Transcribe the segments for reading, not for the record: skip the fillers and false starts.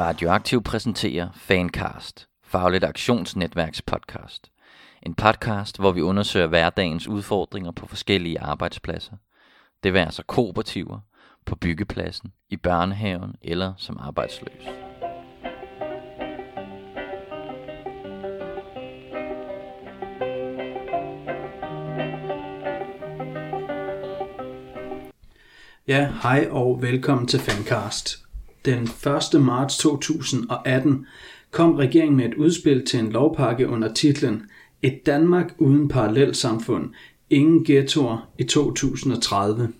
Radioaktiv præsenterer Fancast, Fagligt Aktionsnetværks podcast. En podcast, hvor vi undersøger hverdagens udfordringer på forskellige arbejdspladser. Det vil altså kooperativer, på byggepladsen, i børnehaven eller som arbejdsløs. Ja, hej og velkommen til Fancast. Den 1. marts 2018 kom regeringen med et udspil til en lovpakke under titlen Et Danmark uden parallelsamfund. Ingen ghettoer i 2030.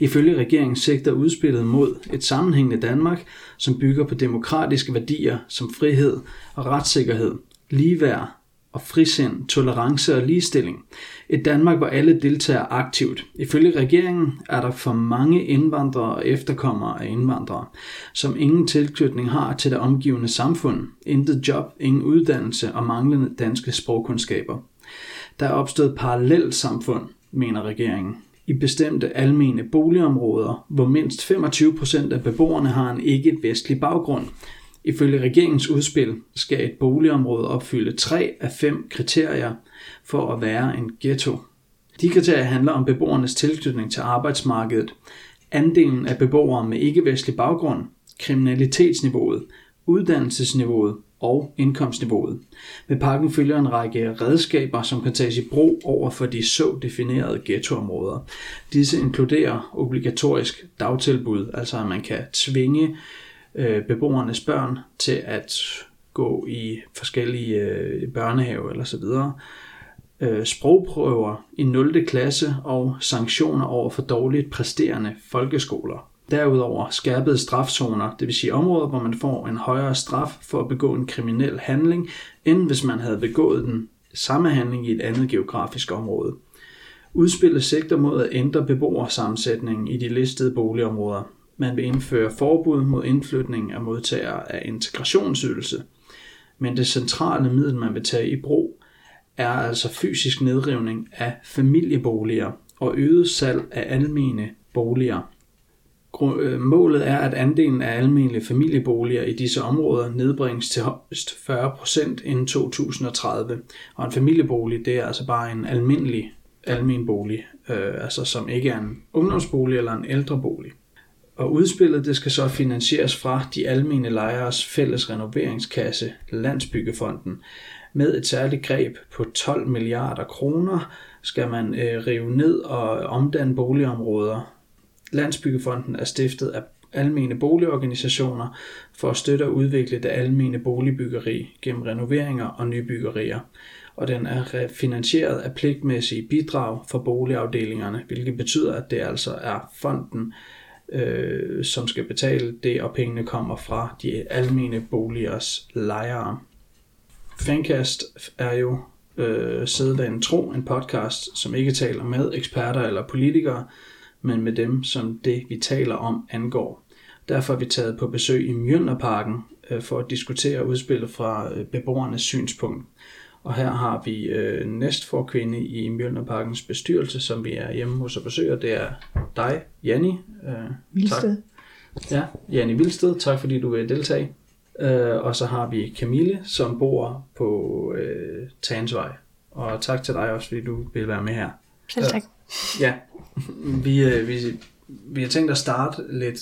Ifølge regeringen sigter udspillet mod et sammenhængende Danmark, som bygger på demokratiske værdier som frihed og retssikkerhed, ligeværd og frisind, tolerance og ligestilling. Et Danmark, hvor alle deltager aktivt. Ifølge regeringen er der for mange indvandrere og efterkommere af indvandrere, som ingen tilknytning har til det omgivende samfund, intet job, ingen uddannelse og manglende danske sprogkundskaber. Der er opstået parallelsamfund, mener regeringen, i bestemte almene boligområder, hvor mindst 25% af beboerne har en ikke-vestlig baggrund. Ifølge regeringens udspil skal et boligområde opfylde 3 af 5 kriterier for at være en ghetto. De kriterier handler om beboernes tilknytning til arbejdsmarkedet, andelen af beboere med ikke-vestlig baggrund, kriminalitetsniveauet, uddannelsesniveauet og indkomstniveauet. Med pakken følger en række redskaber, som kan tages i brug over for de så definerede ghettoområder. Disse inkluderer obligatorisk dagtilbud, altså at man kan tvinge beboernes børn til at gå i forskellige børnehave eller så videre. Sprogprøver i 0. klasse og sanktioner over for dårligt præsterende folkeskoler. Derudover skærpede strafzoner, det vil sige områder, hvor man får en højere straf for at begå en kriminel handling, end hvis man havde begået den samme handling i et andet geografisk område. Udspillet sigter mod at ændre beboersammensætningen i de listede boligområder. Man vil indføre forbud mod indflytning af modtagere af integrationsydelse. Men det centrale middel, man vil tage i brug, er altså fysisk nedrivning af familieboliger og øget salg af almene boliger. Målet er, at andelen af almene familieboliger i disse områder nedbringes til højst 40% inden 2030. Og en familiebolig, det er altså bare en almen bolig, altså som ikke er en ungdomsbolig eller en ældrebolig. Og udspillet det skal så finansieres fra de almene lejeres fælles renoveringskasse, Landsbyggefonden. Med et særligt greb på 12 milliarder kroner skal man rive ned og omdanne boligområder. Landsbyggefonden er stiftet af almene boligorganisationer for at støtte og udvikle det almene boligbyggeri gennem renoveringer og nybyggerier. Og den er finansieret af pligtmæssige bidrag for boligafdelingerne, hvilket betyder, at det altså er fonden, som skal betale det, og pengene kommer fra de almene boligers lejere. Fancast er jo sædvanen tro en podcast, som ikke taler med eksperter eller politikere, men med dem, som det vi taler om angår. Derfor er vi taget på besøg i Mjølnerparken for at diskutere udspillet fra beboernes synspunkt. Og her har vi næstforkvinde i Mjølnerparkens bestyrelse, som vi er hjemme hos og besøger. Det er dig, Janni. Vildsted. Tak. Ja, Janni Vildsted. Tak fordi du vil deltage. Og så har vi Camille, som bor på Tagensvej. Og tak til dig også, fordi du vil være med her. Selv tak. Ja, vi har tænkt at starte lidt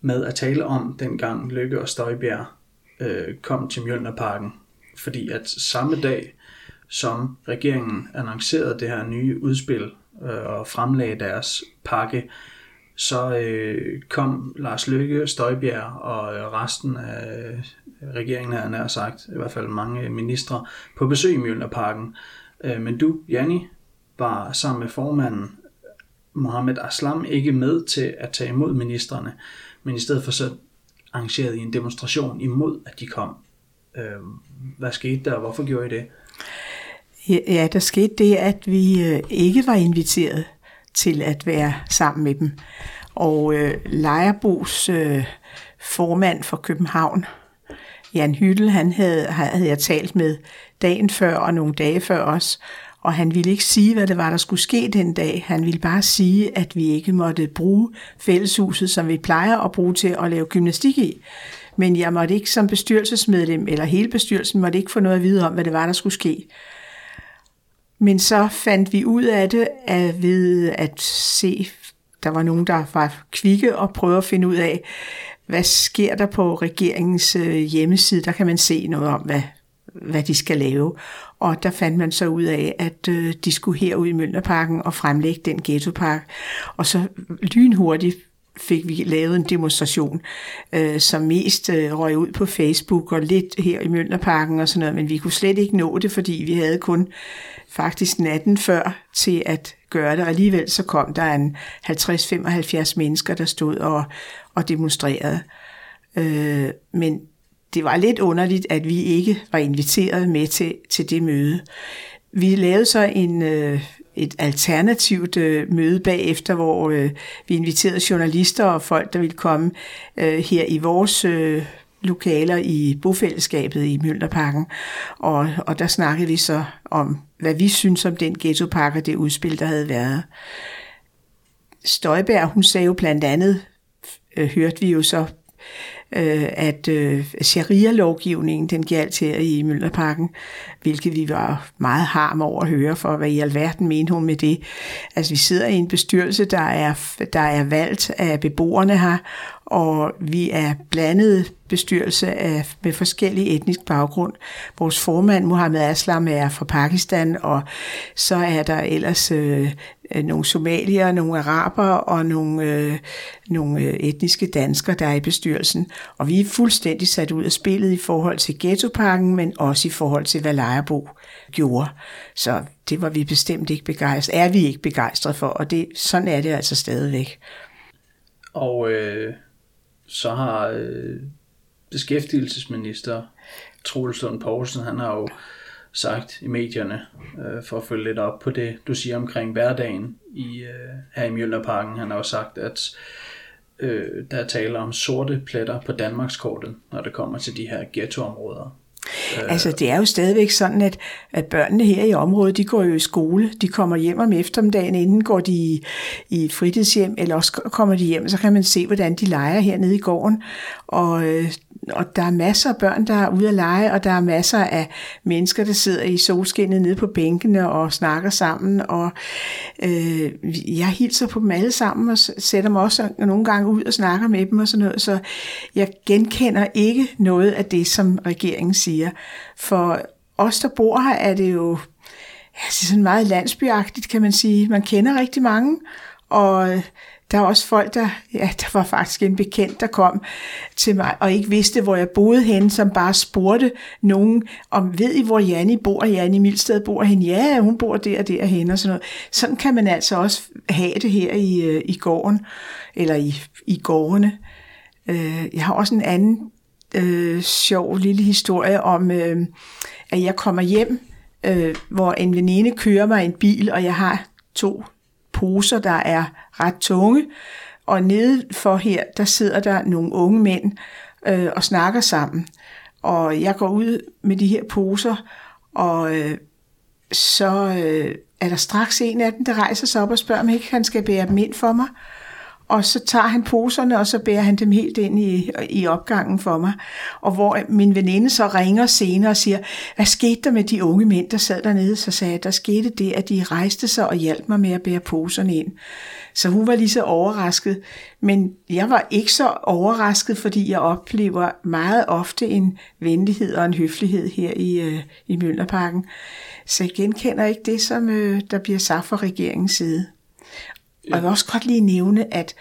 med at tale om dengang Løkke og Støjberg kom til Mjølnerparken. Fordi at samme dag, som regeringen annoncerede det her nye udspil og fremlagde deres pakke, så kom Lars Løkke, Støjberg og resten af regeringen, havde nær sagt, i hvert fald mange ministre, på besøg i Mjølnerparken. Men du, Janni, var sammen med formanden Mohammed Aslam ikke med til at tage imod ministerne, men i stedet for så arrangerede I en demonstration imod, at de kom. Hvad skete der, og hvorfor gjorde I det? Ja, der skete det, at vi ikke var inviteret til at være sammen med dem. Og Lejerbos formand for København, Jan Hyttel, han havde jeg talt med dagen før og nogle dage før os, og han ville ikke sige, hvad det var, der skulle ske den dag. Han ville bare sige, at vi ikke måtte bruge fælleshuset, som vi plejer at bruge til at lave gymnastik i. Men jeg måtte ikke som bestyrelsesmedlem, eller hele bestyrelsen, måtte ikke få noget at vide om, hvad det var, der skulle ske. Men så fandt vi ud af det ved at se, der var nogen, der var kvikke og prøvede at finde ud af, hvad sker der på regeringens hjemmeside. Der kan man se noget om, hvad de skal lave. Og der fandt man så ud af, at de skulle herud i Mølterparken og fremlægge den ghettopark. Og så lynhurtigt fik vi lavet en demonstration, som mest røg ud på Facebook og lidt her i Mølterparken og sådan noget, men vi kunne slet ikke nå det, fordi vi havde kun faktisk natten før til at gøre det, og alligevel så kom der en 50-75 mennesker, der stod og demonstrerede. Men det var lidt underligt, at vi ikke var inviteret med til det møde. Vi lavede så et alternativt møde bagefter, hvor vi inviterede journalister og folk, der ville komme her i vores lokaler i bofællesskabet i Mjølnerparken. Og der snakkede vi så om, hvad vi synes om den ghettopark og det udspil, der havde været. Støjberg, hun sagde jo blandt andet, hørte vi jo så, at sharia-lovgivningen, den gjaldt her i Mølterparken, hvilket vi var meget harm over at høre, for hvad i alverden mente hun med det. Altså, vi sidder i en bestyrelse, der er valgt af beboerne her, og vi er blandet bestyrelse med forskellig etnisk baggrund. Vores formand, Mohammed Aslam, er fra Pakistan, og så er der ellers nogle somalier, nogle araber og nogle etniske danskere, der er i bestyrelsen. Og vi er fuldstændig sat ud af spillet i forhold til ghettoparken, men også i forhold til, hvad Lejerbo gjorde. Så det var vi bestemt ikke begejstret. Er vi ikke begejstret for, og sådan er det altså stadigvæk. Og så har beskæftigelsesminister Troels Lund Poulsen, han har jo sagt i medierne, for at følge lidt op på det, du siger omkring hverdagen her i Mjølnerparken. Han har jo sagt, at der er tale om sorte pletter på Danmarkskortet, når det kommer til de her ghettoområder. Altså, det er jo stadigvæk sådan, at børnene her i området, de går jo i skole, de kommer hjem om eftermiddagen, inden går de i fritidshjem, eller også kommer de hjem, så kan man se, hvordan de leger hernede i gården, og der er masser af børn, der er ude at lege, og der er masser af mennesker, der sidder i solskinnet nede på bænkene og snakker sammen, og jeg hilser på dem alle sammen, og sætter mig også nogle gange ud og snakker med dem og sådan noget, så jeg genkender ikke noget af det, som regeringen siger. For os, der bor her, er det jo sådan meget landsbyagtigt, kan man sige. Man kender rigtig mange, og der er også folk, der var faktisk en bekendt, der kom til mig og ikke vidste, hvor jeg boede henne, som bare spurgte nogen om, ved I, hvor Janni bor? Janni Vildsted bor henne? Ja, hun bor der og derhenne og sådan noget. Sådan kan man altså også have det her i gården, eller i gårdene. Jeg har også en anden sjov lille historie om, at jeg kommer hjem, hvor en veninde kører mig en bil, og jeg har 2 poser, der er ret tunge, og nede for her, der sidder der nogle unge mænd og snakker sammen, og jeg går ud med de her poser, og så er der straks en af dem, der rejser sig op og spørger, om ikke han skal bære dem ind for mig. Og så tager han poserne, og så bærer han dem helt ind i opgangen for mig. Og hvor min veninde så ringer senere og siger, hvad skete der med de unge mænd, der sad dernede? Så sagde jeg, der skete det, at de rejste sig og hjalp mig med at bære poserne ind. Så hun var lige så overrasket. Men jeg var ikke så overrasket, fordi jeg oplever meget ofte en venlighed og en høflighed her i Mjølnerparken. Så jeg genkender ikke det, som der bliver sagt fra regeringens side. Og jeg vil også godt lige nævne, at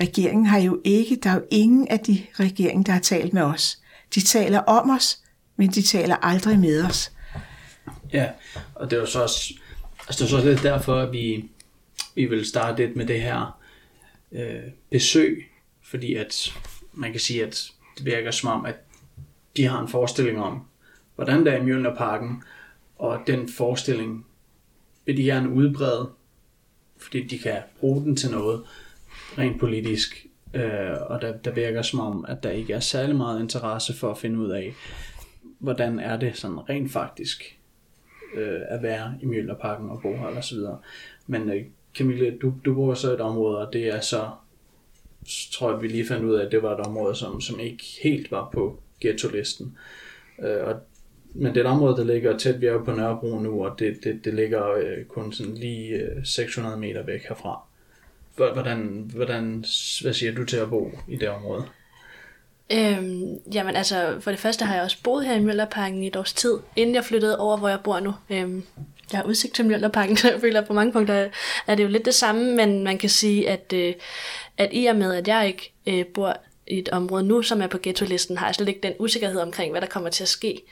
regeringen har jo ikke, der er jo ingen af de regeringer, der har talt med os. De taler om os, men de taler aldrig med os. Ja, og det er jo så også, altså det er så lidt derfor, at vi vil starte lidt med det her besøg, fordi at man kan sige, at det virker som om, at de har en forestilling om, hvordan der er i Mjølnerparken, og den forestilling vil de gerne udbrede, fordi de kan bruge den til noget rent politisk, og der virker som om, at der ikke er særlig meget interesse for at finde ud af, hvordan er det sådan rent faktisk at være i Mjølnerparken og bo her og så videre. Men Camille, du bor så et område, og det er så tror jeg, vi lige fandt ud af, at det var et område, som ikke helt var på ghetto-listen. Men det er et område, der ligger tæt, vi er jo på Nørrebro nu, og det ligger kun sådan lige 600 meter væk herfra. Hvordan, hvad siger du til at bo i det område? Jamen altså, for det første har jeg også boet her i Mølterparken i et års tid, inden jeg flyttede over, hvor jeg bor nu. Jeg har udsigt til Mjølnerparken, så jeg føler, at på mange punkter er det jo lidt det samme, men man kan sige, at i og med, at jeg ikke bor i et område nu, som er på ghetto-listen, har jeg slet ikke den usikkerhed omkring, hvad der kommer til at ske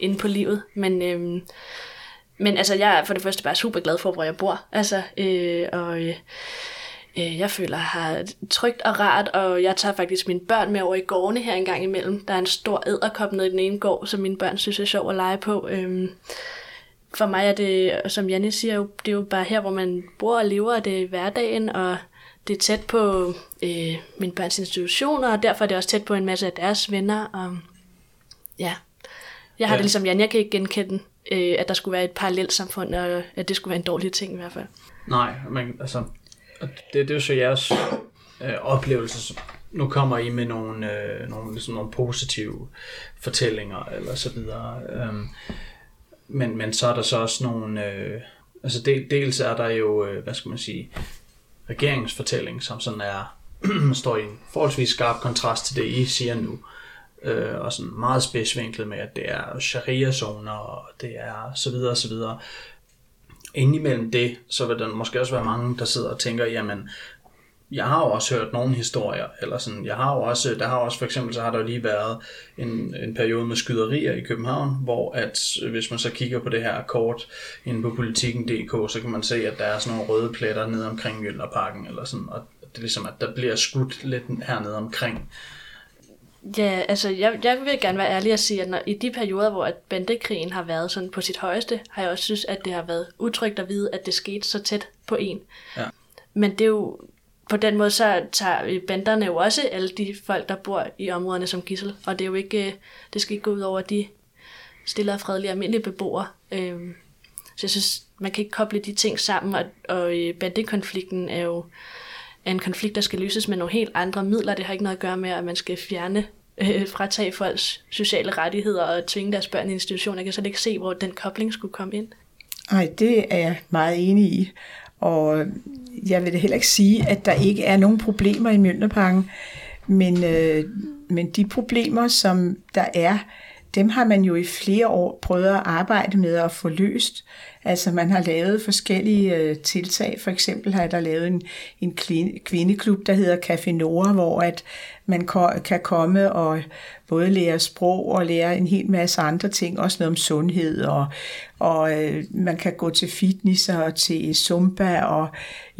inde på livet. Men altså, jeg er for det første bare super glad for, hvor jeg bor. Altså, jeg føler, at jeg har trygt og rart, og jeg tager faktisk mine børn med over i gårdene her en gang imellem. Der er en stor edderkop nede i den ene gård, som mine børn synes er sjov at lege på. For mig er det, som Janni siger, det er jo bare her, hvor man bor og lever, og det er hverdagen, og det er tæt på mine børns institutioner, og derfor er det også tæt på en masse af deres venner. Og ja, jeg har det ligesom Janni, jeg kan ikke genkende, at der skulle være et parallelt samfund, og at det skulle være en dårlig ting i hvert fald. Nej, men altså, det er jo så jeres oplevelse. Nu kommer I med nogle positive fortællinger, eller så videre. Men så er der så også nogle... altså dels er der jo, hvad skal man sige, regeringsfortælling, som sådan er, står i en forholdsvis skarp kontrast til det, I siger nu. Og sådan meget spidsvinklet med, at det er sharia-zoner, og det er så videre og så videre. Indimellem det, så vil der måske også være mange, der sidder og tænker, jamen, jeg har jo også hørt nogle historier, eller sådan, der har også for eksempel, så har der jo lige været en periode med skyderier i København, hvor at, hvis man så kigger på det her kort inde på Politiken.dk, så kan man se, at der er sådan nogle røde pletter nede omkring Mjølnerparken, eller sådan, og det er ligesom, at der bliver skudt lidt hernede omkring. Ja, altså, jeg vil gerne være ærlig at sige, at når, i de perioder, hvor bandekrigen har været sådan på sit højeste, har jeg også synes, at det har været utrygt at vide, at det skete så tæt på en. Ja. Men det er jo... På den måde, så tager banderne jo også alle de folk, der bor i områderne som gidsel, og det er jo ikke, det skal ikke gå ud over de stille og fredelige almindelige beboere. Så jeg synes, man kan ikke koble de ting sammen, og bandekonflikten er jo en konflikt, der skal løses med nogle helt andre midler. Det har ikke noget at gøre med, at man skal fratage folks sociale rettigheder og tvinge deres børn i institutioner. Jeg kan slet ikke se, hvor den kobling skulle komme ind. Nej, det er jeg meget enig i. Og jeg vil da heller ikke sige, at der ikke er nogen problemer i Mjølnerparken, men de problemer, som der er, dem har man jo i flere år prøvet at arbejde med at få løst. Altså man har lavet forskellige tiltag. For eksempel har der lavet en kvindeklub, der hedder Café Nora, hvor at man kan komme og både lære sprog og lære en hel masse andre ting. Også noget om sundhed, og man kan gå til fitness og til zumba og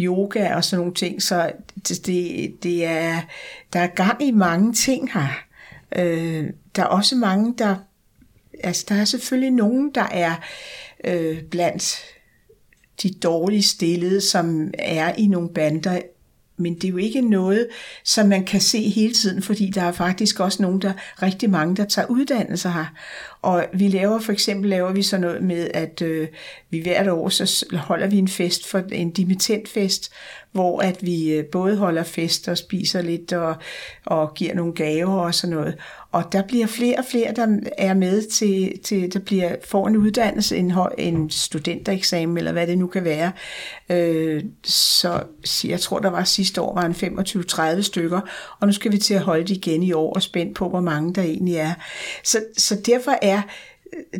yoga og sådan nogle ting. Så der er gang i mange ting her. Der er også mange, der er selvfølgelig nogen, der er blandt de dårlige stillede, som er i nogle bander, men det er jo ikke noget, som man kan se hele tiden, fordi der er faktisk også nogen, rigtig mange, der tager uddannelser her. Og vi laver for eksempel sådan noget med, at vi hvert år så holder vi en fest, for en dimittentfest, hvor at vi både holder fest og spiser lidt og giver nogle gaver og sådan noget. Og der bliver flere og flere, der er med til får en uddannelse, en studentereksamen eller hvad det nu kan være. Så jeg tror, der var sidste år var en 25-30 stykker, og nu skal vi til at holde det igen i år og spændt på, hvor mange der egentlig er. Så derfor er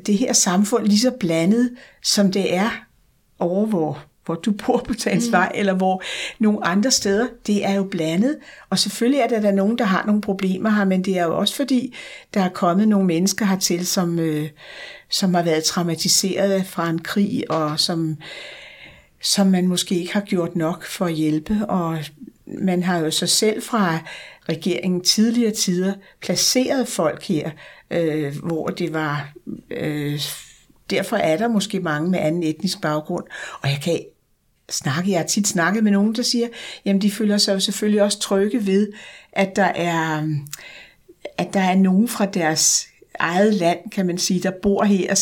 det her samfund lige så blandet, som det er over hvor du bor på Tansvej, eller hvor nogle andre steder, det er jo blandet. Og selvfølgelig er der nogen, der har nogle problemer her, men det er jo også fordi, der er kommet nogle mennesker hertil, som har været traumatiseret fra en krig, og som man måske ikke har gjort nok for at hjælpe. Og man har jo så selv fra regeringen tidligere tider placeret folk her, hvor det var... Derfor er der måske mange med anden etnisk baggrund, og jeg har tit snakket med nogen, der siger, jamen de føler sig jo selvfølgelig også trygge ved, at der er nogen fra deres eget land, kan man sige, der bor her,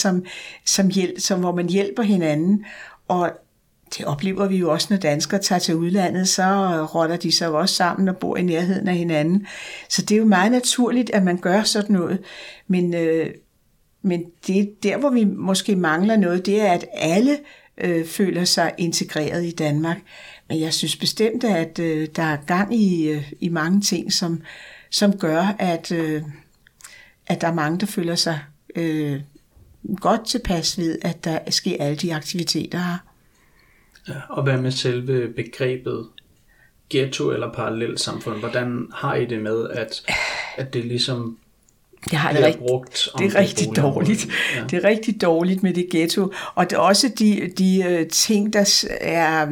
som hvor man hjælper hinanden. Og det oplever vi jo også, når danskere tager til udlandet, så rotter de sig også sammen og bor i nærheden af hinanden. Så det er jo meget naturligt, at man gør sådan noget. Men det der, hvor vi måske mangler noget, det er, at alle føler sig integreret i Danmark. Men jeg synes bestemt, at der er gang i mange ting, som gør, at der er mange, der føler sig godt tilpas ved, at der sker alle de aktiviteter her. Ja, og hvad med selve begrebet ghetto eller parallelsamfund? Hvordan har I det med, at det ligesom bliver brugt? Det er rigtig dårligt. Ja. Det er rigtig dårligt med det ghetto. Og det er også de ting, der er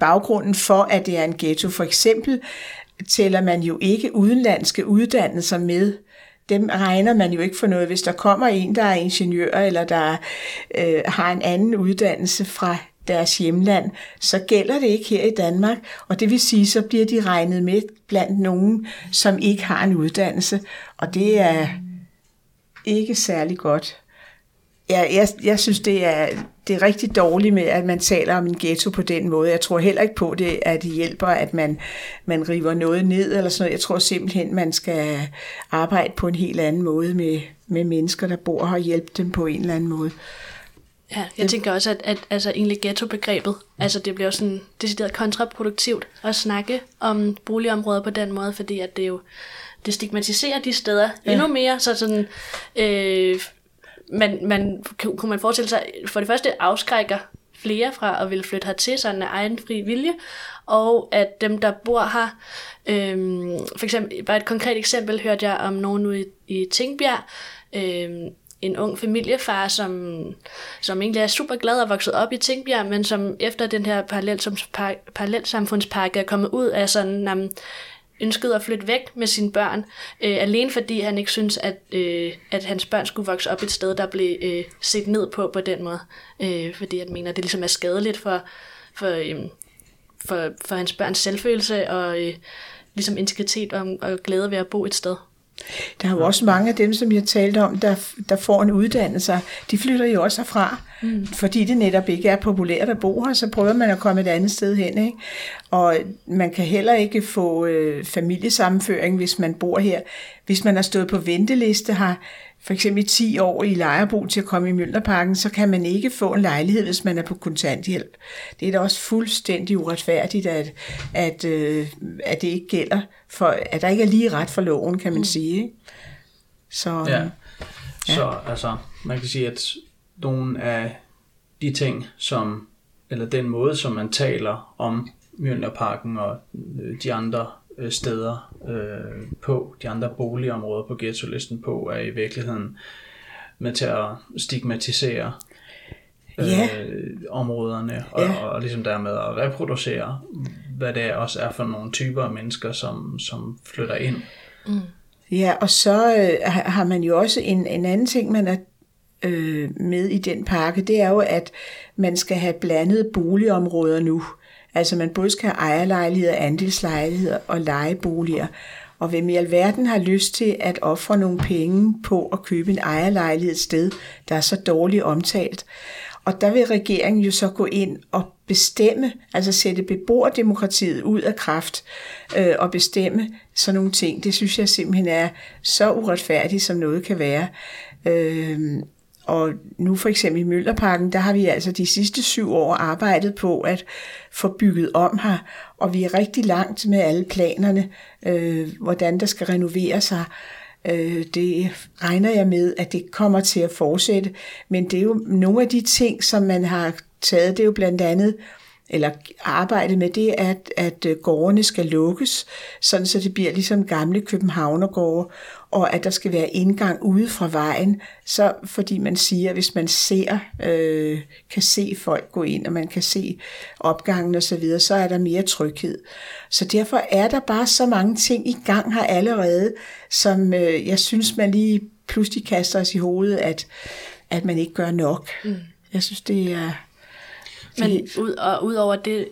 baggrunden for, at det er en ghetto. For eksempel tæller man jo ikke udenlandske uddannelser med. Dem regner man jo ikke for noget. Hvis der kommer en, der er ingeniør, eller der har en anden uddannelse fra deres hjemland, så gælder det ikke her i Danmark, og det vil sige, så bliver de regnet med blandt nogen, som ikke har en uddannelse, og det er ikke særlig godt. Jeg synes, det er rigtig dårligt med, at man taler om en ghetto på den måde. Jeg tror heller ikke på det, at det hjælper, at man river noget ned eller sådan noget. Jeg tror simpelthen, man skal arbejde på en helt anden måde med mennesker, der bor her, og hjælpe dem på en eller anden måde. Ja, jeg tænker også, at altså egentlig ghettobegrebet, altså det bliver jo sådan decideret kontraproduktivt at snakke om boligområder på den måde, fordi at det jo det stigmatiserer de steder endnu mere, så sådan man kunne man forestille sig, for det første afskrækker flere fra at ville flytte hertil, sådan af egen fri vilje, og at dem, der bor her, for eksempel, bare et konkret eksempel hørte jeg om nogen ude i Tingbjerg, en ung familiefar, som egentlig er super glad og vokset op i Tingbjerg, men som efter den her parallelsamfundspakke er kommet ud af sådan, ønskede at flytte væk med sine børn, alene fordi han ikke synes, at hans børn skulle vokse op et sted, der blev set ned på den måde. Fordi han mener, at det ligesom er skadeligt for hans børns selvfølelse og ligesom integritet og glæde ved at bo et sted. Der er jo også mange af dem, som jeg talte om, der får en uddannelse, de flytter jo også herfra, fordi det netop ikke er populært at bo her, så prøver man at komme et andet sted hen, ikke? Og man kan heller ikke få familiesammenføring, hvis man bor her. Hvis man har stået på venteliste her, for eksempel 10 år i Lejerbo til at komme i Mølterparken, så kan man ikke få en lejlighed, hvis man er på kontanthjælp. Det er da også fuldstændig uretfærdigt, at det ikke gælder, for at der ikke er lige ret for loven, kan man sige. Ikke? Så, Så altså, man kan sige, at nogle af de ting, eller den måde, som man taler om Mjølnerparken og de andre steder på, de andre boligområder på ghettolisten på, er i virkeligheden med til at stigmatisere områderne, og ligesom dermed at reproducere, hvad det også er for nogle typer af mennesker, som flytter ind. Mm. Ja, og så har man jo også en anden ting, man er med i den pakke, det er jo, at man skal have blandede boligområder nu. Altså man både skal have ejerlejligheder, andelslejligheder og lejeboliger. Og hvem i alverden har lyst til at ofre nogle penge på at købe en ejerlejlighed et sted, der er så dårligt omtalt? Og der vil regeringen jo så gå ind og bestemme, altså sætte beboerdemokratiet ud af kraft og bestemme sådan nogle ting. Det synes jeg simpelthen er så uretfærdigt, som noget kan være. Og nu for eksempel i Mølterparken, der har vi altså de sidste 7 år arbejdet på at få bygget om her, og vi er rigtig langt med alle planerne, hvordan der skal renovere sig. Det regner jeg med, at det kommer til at fortsætte, men det er jo nogle af de ting, som man har taget, det er jo blandt andet, eller arbejdet med det, at gårdene skal lukkes, sådan så det bliver ligesom gamle københavnergårde, og at der skal være indgang ude fra vejen, så fordi man siger, at hvis man ser, kan se folk gå ind, og man kan se opgangen osv., så er der mere tryghed. Så derfor er der bare så mange ting i gang her allerede, som jeg synes, man lige pludselig kaster os i hovedet, at man ikke gør nok. Jeg synes, det er... Men udover det,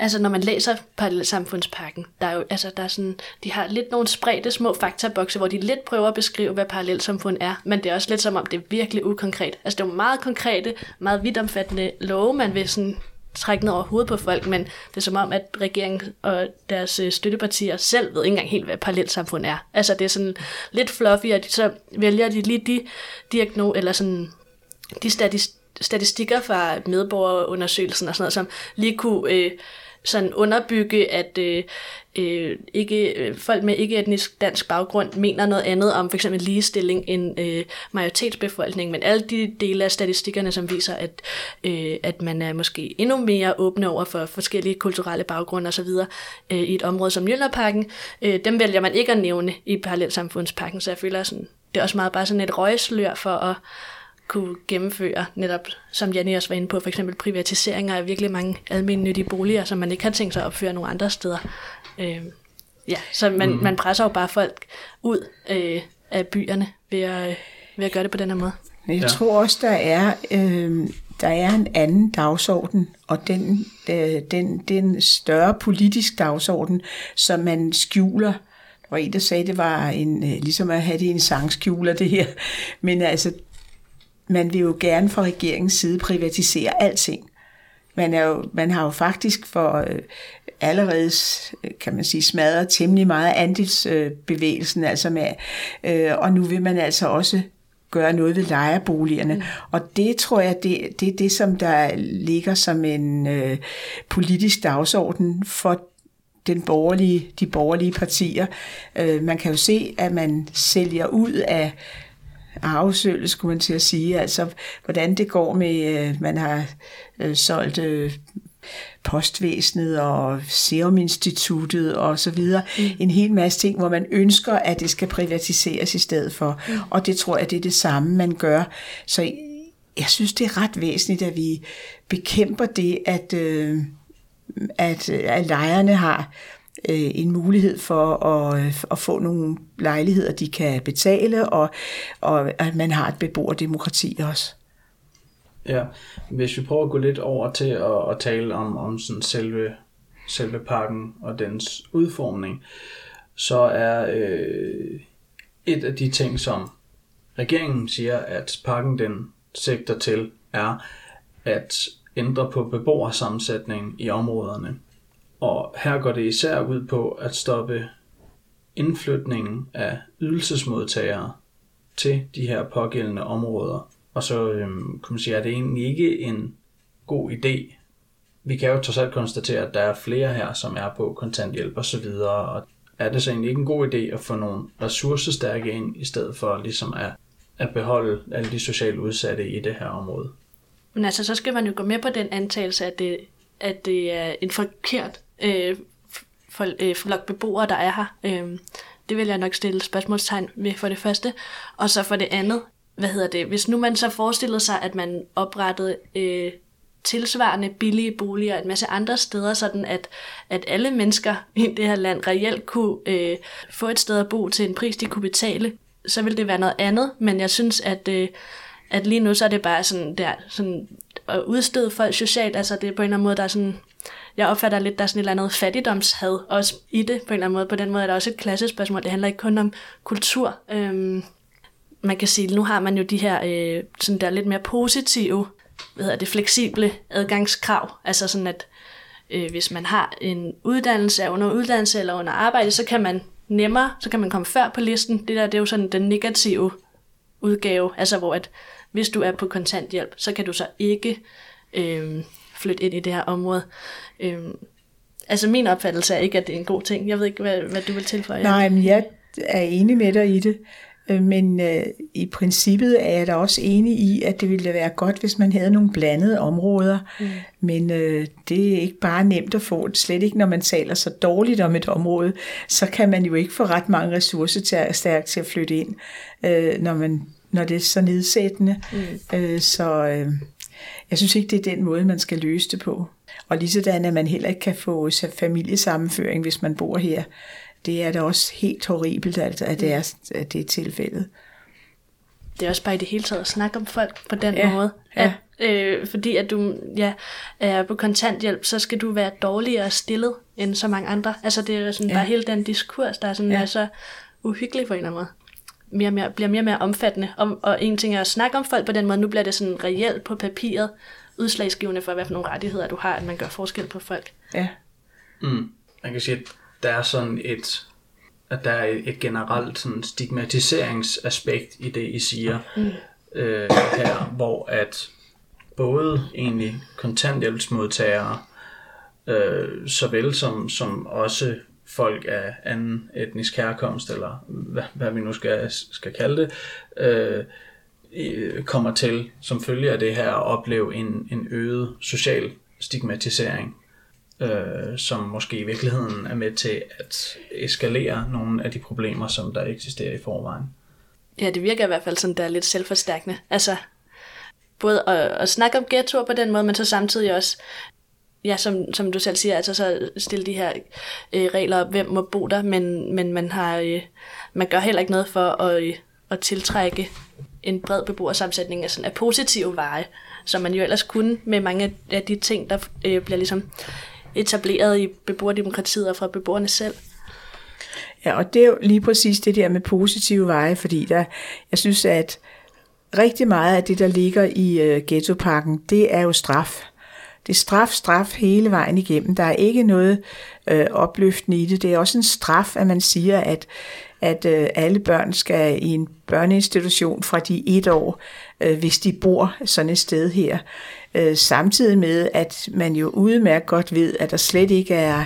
altså når man læser parallelsamfundspakken, der er jo altså der er sådan, de har lidt nogle spredte små faktabokse, hvor de lidt prøver at beskrive, hvad parallelsamfund er, men det er også lidt som om det er virkelig ukonkret. Altså det er jo meget konkrete, meget vidomfattende love, man vil sådan trække ned over hovedet på folk, men det er som om, at regeringen og deres støttepartier selv ved ikke engang helt, hvad parallelsamfund er. Altså det er sådan lidt fluffy, og så vælger de lige de diagnoser, eller sådan de statistikker fra medborgerundersøgelsen og sådan noget, som lige kunne sådan underbygge, at folk med ikke-etnisk dansk baggrund mener noget andet om f.eks. ligestilling end majoritetsbefolkningen, men alle de dele af statistikkerne, som viser, at man er måske endnu mere åbne over for forskellige kulturelle baggrunde osv. I et område som Mjølnerparken, dem vælger man ikke at nævne i parallelsamfundspakken, så jeg føler, sådan, det er også meget bare sådan et røgslør for at kunne gennemføre netop, som Janni også var inde på, for eksempel privatiseringer af virkelig mange almennyttige boliger, som man ikke har tænkt sig at opføre nogle andre steder. Så man presser jo bare folk ud af byerne ved at gøre det på den her måde. Jeg tror også, der er en anden dagsorden, og den større politisk dagsorden, som man skjuler. Og en, der sagde, det var ligesom at have det i en sangskjuler, det her. Men altså, man vil jo gerne fra regeringens side privatisere alting. Man har jo faktisk allerede, kan man sige, smadret temmelig meget andelsbevægelsen, altså med, og nu vil man altså også gøre noget ved lejerboligerne. Mm. Og det tror jeg, det er det, som der ligger som en politisk dagsorden for de borgerlige partier. Man kan jo se, at man sælger ud af arvesølle, skulle man til at sige, altså hvordan det går med, man har solgt postvæsenet og Seruminstituttet og så videre, en hel masse ting, hvor man ønsker, at det skal privatiseres i stedet for, og det tror jeg, det er det samme, man gør, så jeg synes, det er ret væsentligt, at vi bekæmper det, at lejerne har en mulighed for at få nogle lejligheder, de kan betale, og at man har et beboerdemokrati også. Ja, hvis vi prøver at gå lidt over til at tale om sådan selve pakken og dens udformning, så er et af de ting, som regeringen siger, at pakken den sigter til, er at ændre på beboersammensætningen i områderne. Og her går det især ud på at stoppe indflytningen af ydelsesmodtagere til de her pågældende områder. Og så kan man sige, at det egentlig ikke en god idé. Vi kan jo trods alt konstatere, at der er flere her, som er på kontanthjælp og så videre. Og er det så egentlig ikke en god idé at få nogle ressourcestærke ind, i stedet for ligesom at beholde alle de socialt udsatte i det her område? Men altså, så skal man jo gå med på den antagelse, at det er en forkert flok beboere, der er her. Det vil jeg nok stille spørgsmålstegn ved for det første. Og så for det andet, hvis nu man så forestillede sig, at man oprettede tilsvarende billige boliger en masse andre steder, sådan at alle mennesker i det her land reelt kunne få et sted at bo til en pris, de kunne betale, så ville det være noget andet. Men jeg synes, at lige nu så er det bare sådan der, sådan at udstede folk socialt, altså det er på en eller anden måde, der er sådan, jeg opfatter lidt, der er sådan et eller andet fattigdomshad også i det, på en eller anden måde. På den måde er der også et klassespørgsmål, det handler ikke kun om kultur. Man kan sige, nu har man jo de her sådan der lidt mere positive, fleksible adgangskrav, altså sådan at hvis man har en uddannelse, er under uddannelse eller under arbejde, så kan man nemmere, så kan man komme før på listen. Det er jo sådan den negative udgave, altså hvor at hvis du er på kontanthjælp, så kan du så ikke flytte ind i det her område. Min opfattelse er ikke, at det er en god ting. Jeg ved ikke, hvad du vil tilføje. Nej, men jeg er enig med dig i det. Men i princippet er jeg da også enig i, at det ville være godt, hvis man havde nogle blandede områder. Mm. Men det er ikke bare nemt at få. Slet ikke, når man taler så dårligt om et område, så kan man jo ikke få ret mange ressourcer til at flytte ind, når det er så nedsættende. Mm. Jeg synes ikke, det er den måde, man skal løse det på. Og lige sådan, at man heller ikke kan få familiesammenføring, hvis man bor her. Det er da også helt horribelt, at det er tilfældet. Det er også bare i det hele taget at snakke om folk på den måde. At fordi at du er på kontanthjælp, så skal du være dårligere stillet end så mange andre. Altså det er sådan bare hele den diskurs, der er sådan så uhyggelig på en eller anden måde. Bliver mere og mere omfattende. Og en ting er at snakke om folk på den måde, nu bliver det sådan reelt på papiret udslagsgivende for, hvad for nogle rettigheder du har, at man gør forskel på folk. Ja. Mm. Man kan sige, at der er sådan et generelt sådan stigmatiseringsaspekt i det, I siger her, hvor at både egentlig kontanthjælpsmodtagere, såvel som også folk af anden etnisk herkomst, eller hvad vi nu skal kalde det, kommer til, som følge af det her, at opleve en øget social stigmatisering, som måske i virkeligheden er med til at eskalere nogle af de problemer, som der eksisterer i forvejen. Ja, det virker i hvert fald sådan, der er lidt selvforstærkende. Altså, både at snakke om ghettoer på den måde, men så samtidig også, ja, som du selv siger, altså så stille de her regler op, hvem må bo der, men man gør heller ikke noget for at tiltrække en bred beboersammensætning af positive veje, som man jo ellers kunne med mange af de ting, der bliver ligesom etableret i beboerdemokratiet og fra beboerne selv. Ja, og det er jo lige præcis det der med positive veje, fordi jeg synes, at rigtig meget af det, der ligger i ghettoparken, det er jo straf. Det er straf hele vejen igennem. Der er ikke noget opløftende i det. Det er også en straf, at man siger, at alle børn skal i en børneinstitution fra de 1 år, hvis de bor sådan et sted her. Samtidig med, at man jo udmærket godt ved, at der slet ikke er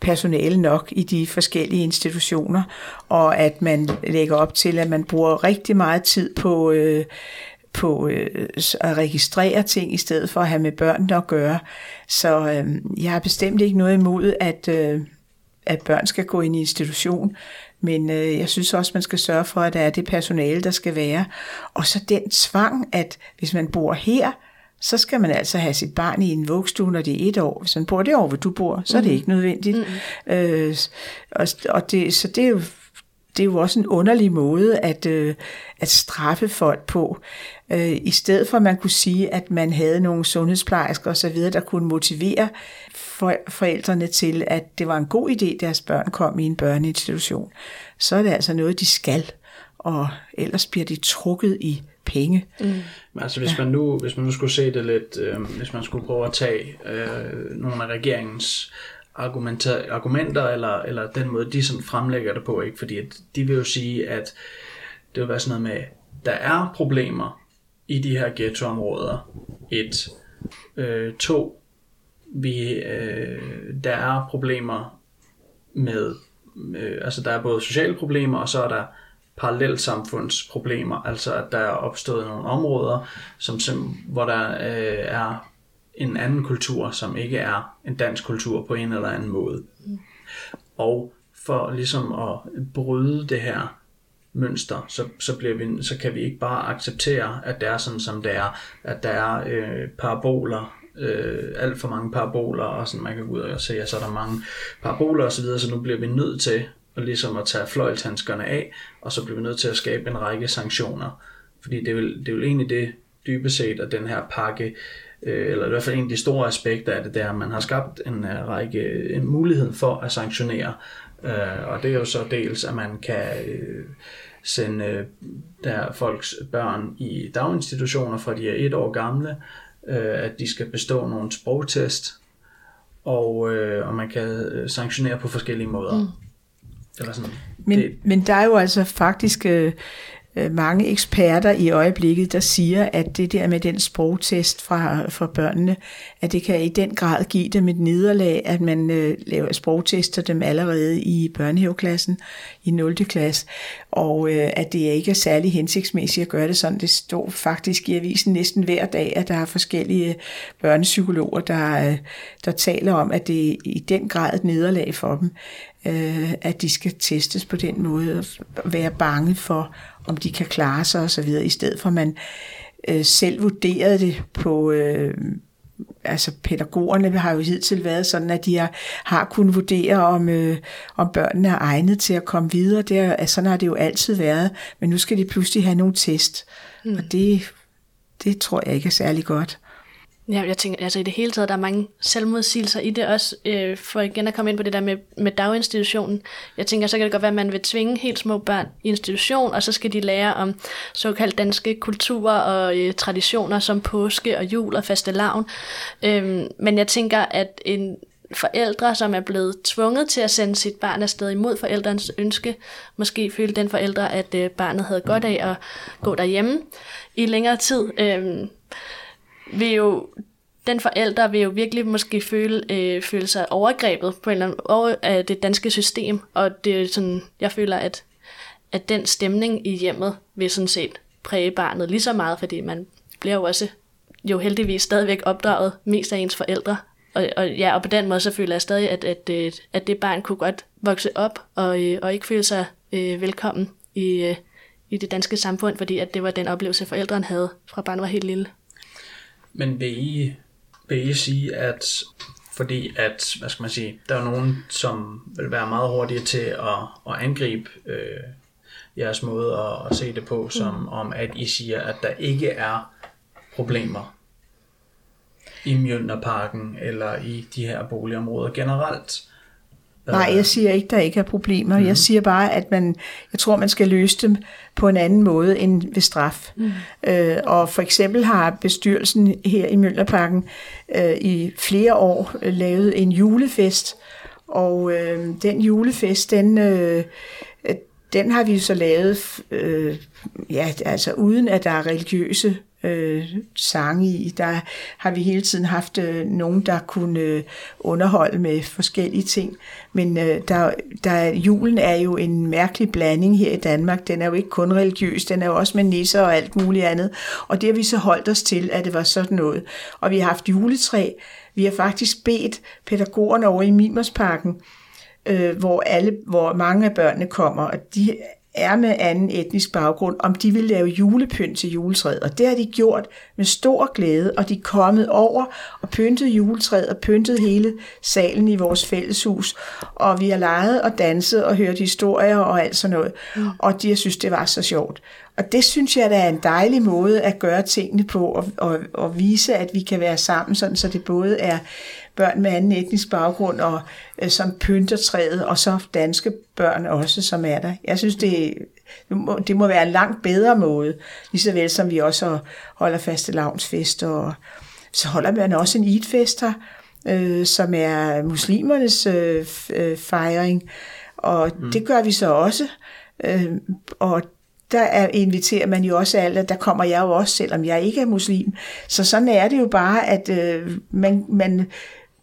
personale nok i de forskellige institutioner, og at man lægger op til, at man bruger rigtig meget tid på at registrere ting, i stedet for at have med børnene at gøre. Så jeg har bestemt ikke noget imod, at børn skal gå ind i institution, men jeg synes også, man skal sørge for, at der er det personale, der skal være. Og så den tvang, at hvis man bor her, så skal man altså have sit barn i en vuggestue, når det er 1 år. Hvis man bor derovre, hvor du bor, så er det ikke nødvendigt. Så det er jo også en underlig måde at straffe folk på. I stedet for, at man kunne sige, at man havde nogle sundhedsplejersker osv., der kunne motivere forældrene til, at det var en god idé, deres børn kom i en børneinstitution, så er det altså noget, de skal, og ellers bliver de trukket i penge. Mm. Altså hvis man nu skulle se det lidt, hvis man skulle prøve at tage nogle af regeringens argumenter eller den måde, de sådan fremlægger det på, ikke? Fordi at de vil jo sige, at det vil være sådan noget med, der er problemer i de her ghettoområder. 2. Der er problemer med, altså der er både sociale problemer, og så er der parallelsamfundsproblemer, altså at der er opstået nogle områder, hvor der er en anden kultur, som ikke er en dansk kultur på en eller anden måde. Og for ligesom at bryde det her mønster, så kan vi ikke bare acceptere, at det er sådan, som det er, at der er paraboler, alt for mange paraboler, og sådan, man kan gå ud og se, at så er der mange paraboler osv., så nu bliver vi nødt til at, ligesom at tage fløjlshandskerne af, og så bliver vi nødt til at skabe en række sanktioner. Fordi det er jo egentlig det, dybest set, at den her pakke, eller i hvert fald en af de store aspekter af det, der man har skabt en mulighed for at sanktionere, og det er jo så dels, at man kan sende der folks børn i daginstitutioner fra de er 1 år gamle, at de skal bestå nogle sprogtest, og man kan sanktionere på forskellige måder. Eller sådan. Men der er jo altså faktisk mange eksperter i øjeblikket, der siger, at det der med den sprogtest fra børnene, at det kan i den grad give dem et nederlag, at man laver sprogtester dem allerede i børnehaveklassen, i 0. klasse, og at det ikke er særlig hensigtsmæssigt at gøre det sådan. Det står faktisk i avisen næsten hver dag, at der er forskellige børnepsykologer, der taler om, at det er i den grad et nederlag for dem, at de skal testes på den måde og være bange for, om de kan klare sig osv., i stedet for at man selv vurderede det på, altså pædagogerne har jo hidtil været sådan, at de har kunnet vurdere, om børnene er egnet til at komme videre. Sådan har det jo altid været, men nu skal de pludselig have nogle test, og det tror jeg ikke er særlig godt. Ja, jeg tænker, altså i det hele taget, der er mange selvmodsigelser i det også, for igen at komme ind på det der med daginstitutionen. Jeg tænker, så kan det godt være, at man vil tvinge helt små børn i institution, og så skal de lære om såkaldt danske kulturer og traditioner som påske og jul og fastelavn. Men jeg tænker, at en forældre, som er blevet tvunget til at sende sit barn afsted imod forældrens ønske, måske følte den forældre, at barnet havde godt af at gå derhjemme i længere tid. Den forælder vil jo virkelig måske føle sig overgrebet på en eller anden, over det danske system, og det er sådan, jeg føler, at den stemning i hjemmet vil sådan set præge barnet lige så meget, fordi man bliver jo også heldigvis stadigvæk opdraget mest af ens forældre, og på den måde så føler jeg stadig, at det barn kunne godt vokse op og ikke føle sig velkommen i det danske samfund, fordi at det var den oplevelse, forældrene havde fra barnet var helt lille. Men vil I sige, at fordi at, hvad skal man sige, der er nogen, som vil være meget hurtige til at angribe jeres måde at se det på, som om at I siger, at der ikke er problemer i Mjølnerparken eller i de her boligområder generelt? Nej, jeg siger ikke, der ikke er problemer. Jeg siger bare, at jeg tror, man skal løse dem på en anden måde end ved straf. Og for eksempel har bestyrelsen her i Mølterparken i flere år lavet en julefest, og den julefest, den har vi så lavet, uden at der er religiøse sange i. Der har vi hele tiden haft nogen, der kunne underholde med forskellige ting. Men julen er jo en mærkelig blanding her i Danmark. Den er jo ikke kun religiøs, den er jo også med nisser og alt muligt andet. Og det har vi så holdt os til, at det var sådan noget. Og vi har haft juletræ. Vi har faktisk bedt pædagogerne over i Mimersparken, hvor mange af børnene kommer, og de er med anden etnisk baggrund, om de vil lave julepynt til juletræet. Og det har de gjort med stor glæde, og de er kommet over og pyntede juletræet og pyntede hele salen i vores fælleshus. Og vi har leget og danset og hørt historier og alt sådan noget. Og jeg synes, det var så sjovt. Og det synes jeg, der er en dejlig måde at gøre tingene på, og vise, at vi kan være sammen, sådan, så det både er børn med anden etnisk baggrund, og som pynter træet, og så danske børn også, som er der. Jeg synes, det må være en langt bedre måde, lige så vel som vi også holder fastelavnsfester, og så holder man også en Eid-fest her, som er muslimernes fejring, og det gør vi så også, og der inviterer man jo også alle, der kommer jeg jo også, selvom jeg ikke er muslim. Så sådan er det jo bare, at man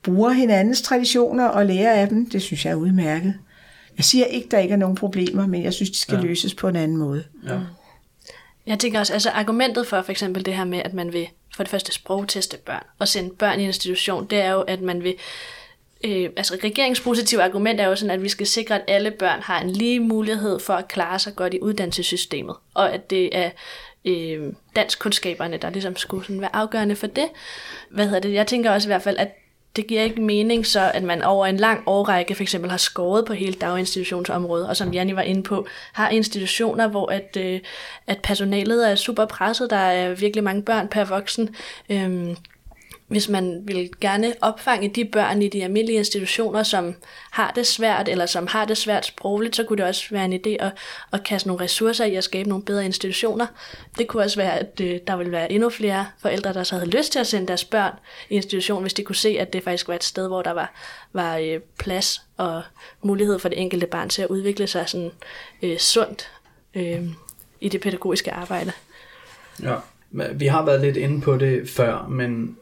bruger hinandens traditioner og lærer af dem. Det synes jeg er udmærket. Jeg siger ikke, der ikke er nogen problemer, men jeg synes, de skal løses på en anden måde. Ja. Jeg tænker også, altså argumentet for eksempel det her med, at man vil for det første sprogteste børn og sende børn i institution, det er jo, at man vil... regeringspositive argument er jo sådan, at vi skal sikre, at alle børn har en lige mulighed for at klare sig godt i uddannelsessystemet, og at det er danskkundskaberne, der ligesom skulle sådan være afgørende for det. Jeg tænker også i hvert fald, at det giver ikke mening så, at man over en lang årrække for eksempel har skåret på hele daginstitutionsområdet, og som Janni var inde på, har institutioner, hvor at personalet er super presset, der er virkelig mange børn per voksen. Hvis man vil gerne opfange de børn i de almindelige institutioner, som har det svært, eller som har det svært sprogligt, så kunne det også være en idé at kaste nogle ressourcer i at skabe nogle bedre institutioner. Det kunne også være, at der ville være endnu flere forældre, der så havde lyst til at sende deres børn i institution, hvis de kunne se, at det faktisk var et sted, hvor der var plads og mulighed for det enkelte barn til at udvikle sig sådan sundt i det pædagogiske arbejde. Ja, vi har været lidt inde på det før, men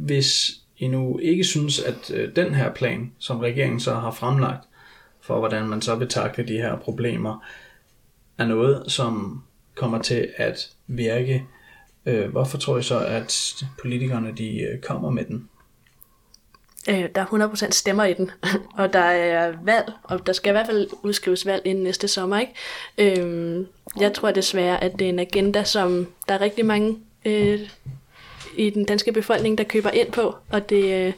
hvis I nu ikke synes, at den her plan, som regeringen så har fremlagt for, hvordan man så betragter de her problemer, er noget, som kommer til at virke, hvorfor tror I så, at politikerne de kommer med den? Der er 100% stemmer i den, og der er valg, og der skal i hvert fald udskrives valg inden næste sommer, ikke? Jeg tror desværre, at det er en agenda, som der er rigtig mange... i den danske befolkning, der køber ind på, og det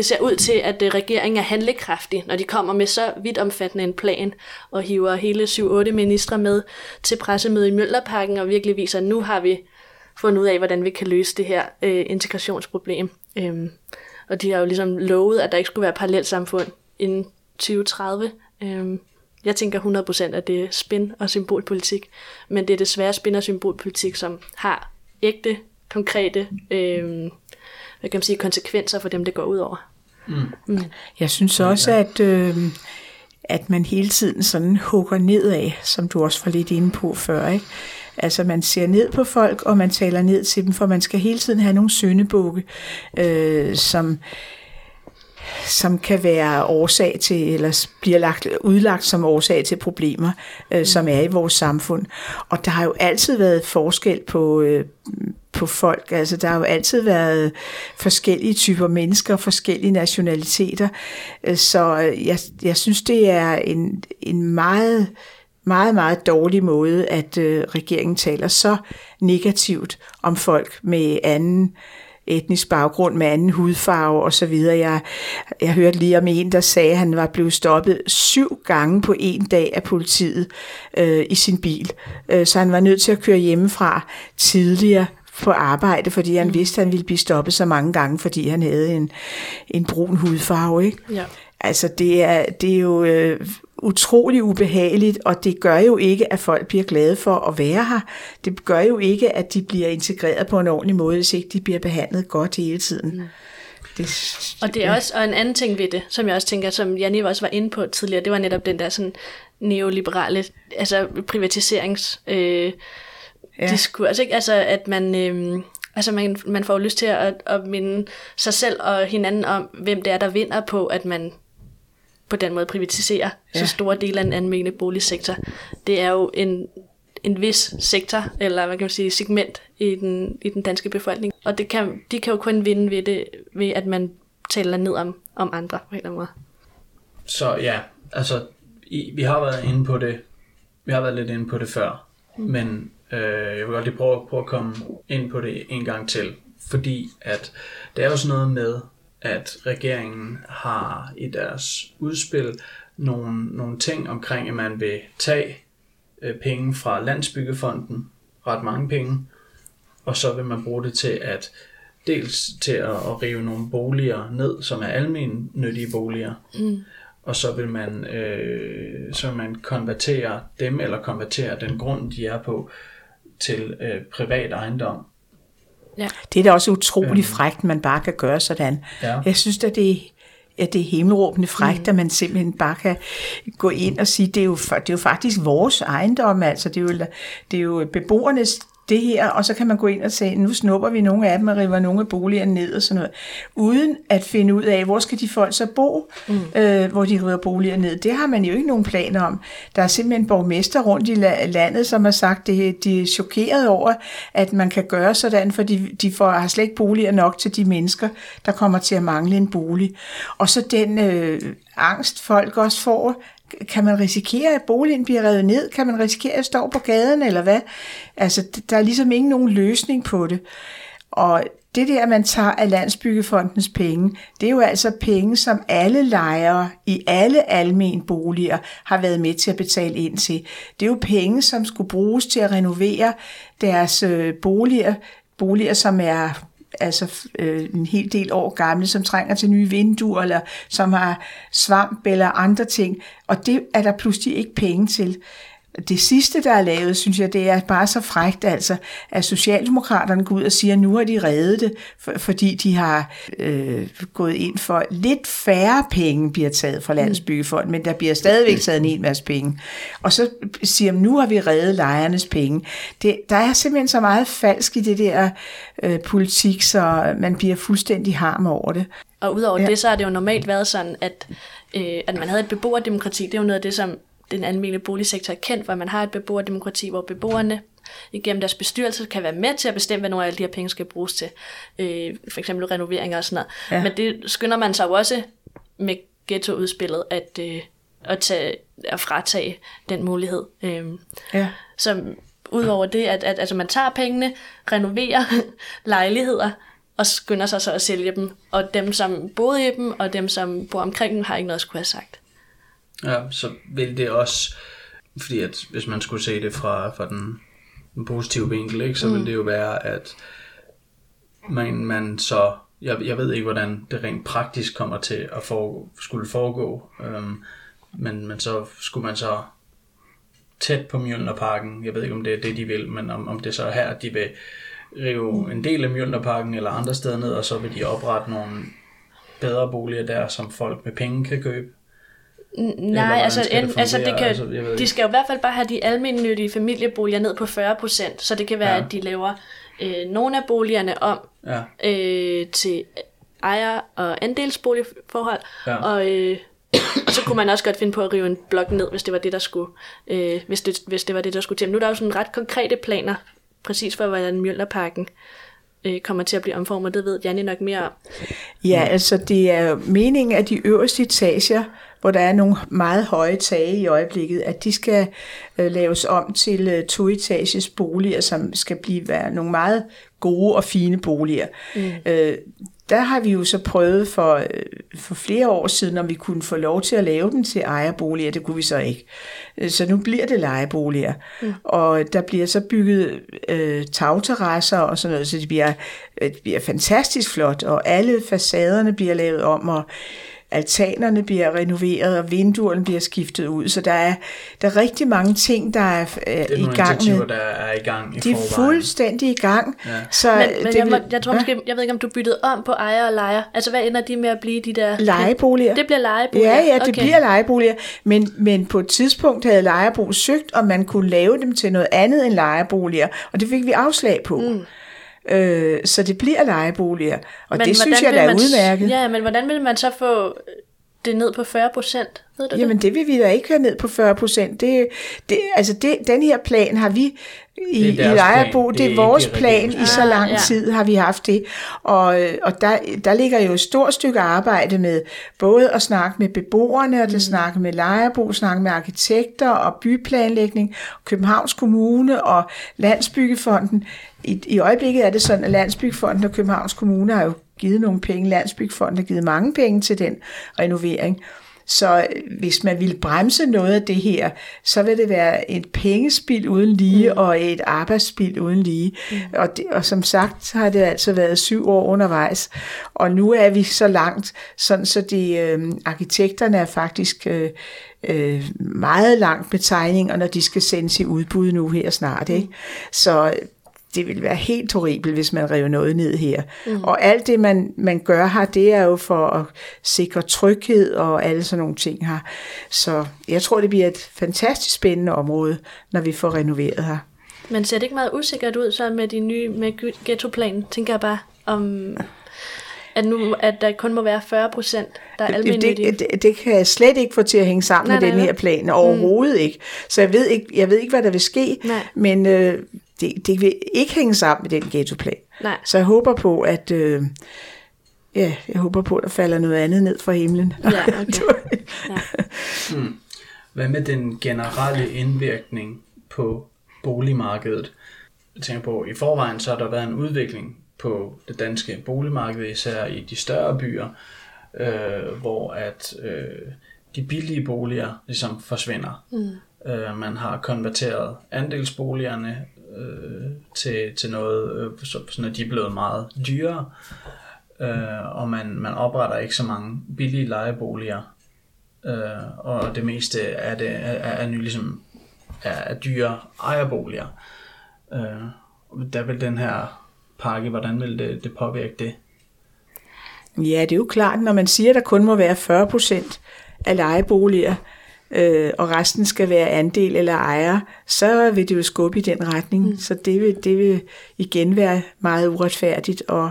ser ud til, at regeringen er handlekraftig, når de kommer med så vidt omfattende en plan, og hiver hele 7-8 ministre med til pressemøde i Mjølnerparken, og virkelig viser, at nu har vi fundet ud af, hvordan vi kan løse det her integrationsproblem. Og de har jo ligesom lovet, at der ikke skulle være parallelsamfund inden 2030. Jeg tænker 100%, at det er spin- og symbolpolitik, men det er desværre spin- og symbolpolitik, som har ægte, konkrete hvad kan man sige, konsekvenser for dem, det går ud over. Mm. Jeg synes også, at man hele tiden sådan hugger nedad, som du også var lidt inde på før, ikke? Altså man ser ned på folk, og man taler ned til dem, for man skal hele tiden have nogle syndebukke, som kan være årsag til, eller bliver udlagt som årsag til problemer, som er i vores samfund. Og der har jo altid været forskel på folk. Altså der har jo altid været forskellige typer mennesker, forskellige nationaliteter. Så jeg synes, det er en meget, meget, meget dårlig måde, at regeringen taler så negativt om folk med anden etnisk baggrund, med anden hudfarve og så videre. Jeg hørte lige om en, der sagde, at han var blevet stoppet 7 gange på en dag af politiet i sin bil. Så han var nødt til at køre hjemmefra tidligere på arbejde, fordi han vidste, at han ville blive stoppet så mange gange, fordi han havde en brun hudfarve. Ikke? Ja. Altså det er jo utrolig ubehageligt, og det gør jo ikke, at folk bliver glade for at være her. Det gør jo ikke, at de bliver integreret på en ordentlig måde, hvis ikke de bliver behandlet godt hele tiden. Mm. Og en anden ting ved det, som jeg også tænker, som Janni også var inde på tidligere, det var netop den der sådan neoliberale, altså privatiserings diskurs, ikke? Altså at man man får lyst til at minde sig selv og hinanden om, hvem det er, der vinder på, at man på den måde privatiserer så store dele af den almene boligsektor. Det er jo en vis sektor, eller hvad kan man sige, segment i den danske befolkning. Og de kan jo kun vinde ved det, ved at man taler ned om andre på en eller anden måde. Så ja, altså vi har været inde på det. Vi har været lidt inde på det før, men jeg vil godt lige prøve at komme ind på det en gang til, fordi at det er jo sådan noget med, at regeringen har i deres udspil nogle ting omkring, at man vil tage penge fra Landsbyggefonden, ret mange penge, og så vil man bruge det til at dels til at rive nogle boliger ned, som er almennyttige boliger, og så vil man konvertere dem, eller konvertere den grund, de er på, til privat ejendom. Ja. Det er da også utroligt frækt, man bare kan gøre sådan. Ja. Jeg synes, at det er himmelråbende frækt, at man simpelthen bare kan gå ind og sige, det er jo faktisk vores ejendom, altså det er jo beboernes det her, og så kan man gå ind og sige, nu snupper vi nogle af dem og river nogle af boligerne ned og sådan noget, uden at finde ud af, hvor skal de folk så bo, hvor de river boliger ned. Det har man jo ikke nogen planer om. Der er simpelthen borgmester rundt i landet, som har sagt, de er chokeret over, at man kan gøre sådan, for de har slet ikke boliger nok til de mennesker, der kommer til at mangle en bolig. Og så den angst, folk også får, kan man risikere, at boligen bliver revet ned? Kan man risikere, at jeg står på gaden, eller hvad? Altså, der er ligesom ikke nogen løsning på det. Og det der, man tager af Landsbyggefondens penge, det er jo altså penge, som alle lejere i alle almene boliger har været med til at betale ind til. Det er jo penge, som skulle bruges til at renovere deres boliger, som er altså en hel del år gamle, som trænger til nye vinduer, eller som har svamp eller andre ting, og det er der pludselig ikke penge til. Det sidste, der er lavet, synes jeg, det er bare så frækt, altså, at Socialdemokraterne går ud og siger, at nu har de reddet det, fordi de har gået ind for lidt færre penge, bliver taget fra Landsbyggefonden, men der bliver stadigvæk taget en hel masse penge. Og så siger de, nu har vi reddet lejernes penge. Der er simpelthen så meget falsk i det der politik, så man bliver fuldstændig harm over det. Og udover det, så har det jo normalt været sådan, at man havde et beboerdemokrati. Det er jo noget af det, som den almene boligsektor er kendt for, at man har et beboerdemokrati, hvor beboerne igennem deres bestyrelse kan være med til at bestemme, hvad nogle af de her penge skal bruges til. For eksempel renoveringer og sådan noget. Ja. Men det skynder man sig også med ghettoudspillet at fratage den mulighed. Så udover det, at man tager pengene, renoverer lejligheder og skynder sig så at sælge dem. Og dem, som boede i dem, og dem, som bor omkring dem, har ikke noget at skulle have sagt. Ja, så vil det også, fordi at hvis man skulle se det fra den en positiv vinkel, ikke? Så vil det jo være, at man så... Jeg ved ikke, hvordan det rent praktisk kommer til at foregå, men så skulle man så tæt på Mjølnerparken. Jeg ved ikke, om det er det, de vil, men om det så er her, at de vil rive en del af Mjølnerparken eller andre steder ned, og så vil de oprette nogle bedre boliger der, som folk med penge kan købe. Nej, de skal jo i hvert fald bare have de almennyttige familieboliger ned på 40%, så det kan være, at de laver nogle af boligerne om til ejer- og andelsboligforhold, og så kunne man også godt finde på at rive en blok ned, hvis det var det, der skulle, til. Nu er der jo sådan ret konkrete planer, præcis for hvordan Mjølnerparken kommer til at blive omformet, det ved Janni nok mere om. Ja, altså det er meningen, at de øverste etager, hvor der er nogle meget høje tage i øjeblikket, at de skal laves om til toetages boliger, som skal være nogle meget gode og fine boliger. Der har vi jo så prøvet for flere år siden, om vi kunne få lov til at lave den til ejerboliger. Det kunne vi så ikke. Så nu bliver det lejeboliger. Og der bliver så bygget tagterrasser og sådan noget, så det bliver fantastisk flot. Og alle facaderne bliver lavet om, og altanerne bliver renoveret, og vinduerne bliver skiftet ud. Så der er rigtig mange ting, der er i gang med. Der er i gang i forvejen. De er fuldstændig i gang. Ja. Så men jeg ved ikke, om du byttede om på ejer og lejer. Altså, hvad ender de med at blive, de der... Lejeboliger. Det bliver lejeboliger. Ja, det bliver lejeboliger. Men på et tidspunkt havde Lejerbo søgt, om man kunne lave dem til noget andet end lejeboliger. Og det fik vi afslag på. Så det bliver lejeboliger, og men det synes jeg, der er udmærket. Ja, men hvordan vil man så få det ned på 40%? Jamen det vil vi da ikke have ned på 40%. Den her plan har vi i Lejerbo, det er vores plan i så lang tid har vi haft det. Og der ligger jo et stort stykke arbejde med både at snakke med beboerne, og snakke med Lejerbo, snakke med arkitekter og byplanlægning, Københavns Kommune og Landsbyggefonden. I øjeblikket er det sådan, at Landsbyggefonden og Københavns Kommune har jo givet nogle penge. Landsbyggefonden har givet mange penge til den renovering. Så hvis man vil bremse noget af det her, så vil det være et pengespild uden lige og et arbejdsspild uden lige. Og som sagt har det altså været 7 år undervejs, og nu er vi så langt, sådan så arkitekterne er faktisk meget langt med tegning, og når de skal sendes i udbud nu her snart, ikke? Så det vil være helt horribelt, hvis man river noget ned her. Og alt det, man gør her, det er jo for at sikre tryghed og alle sådan nogle ting her. Så jeg tror, det bliver et fantastisk spændende område, når vi får renoveret her. Men ser det ikke meget usikkert ud så med de nye med ghettoplanen, tænker jeg bare, om at der kun må være 40%, der er almindelige. Det kan jeg slet ikke få til at hænge sammen med den her plan, overhovedet ikke. Så jeg ved ikke, hvad der vil ske, men... Det vil ikke hænge sammen med den ghettoplan. Nej. Så jeg håber på, at der falder noget andet ned fra himlen. Ja, okay. Hvad med den generelle indvirkning på boligmarkedet? Jeg tænker på, i forvejen så har der været en udvikling på det danske boligmarked, især i de større byer, hvor at de billige boliger ligesom forsvinder. Man har konverteret andelsboligerne til noget, så de er blevet meget dyrere, og man opretter ikke så mange billige lejeboliger, og det meste af det er nu ligesom er dyre ejerboliger. Der vil den her pakke, hvordan vil det påvirke det? Ja, det er jo klart, når man siger, at der kun må være 40% af lejeboliger, og resten skal være andel eller ejer, så vil det jo skubbe i den retning. Så det vil igen være meget uretfærdigt, og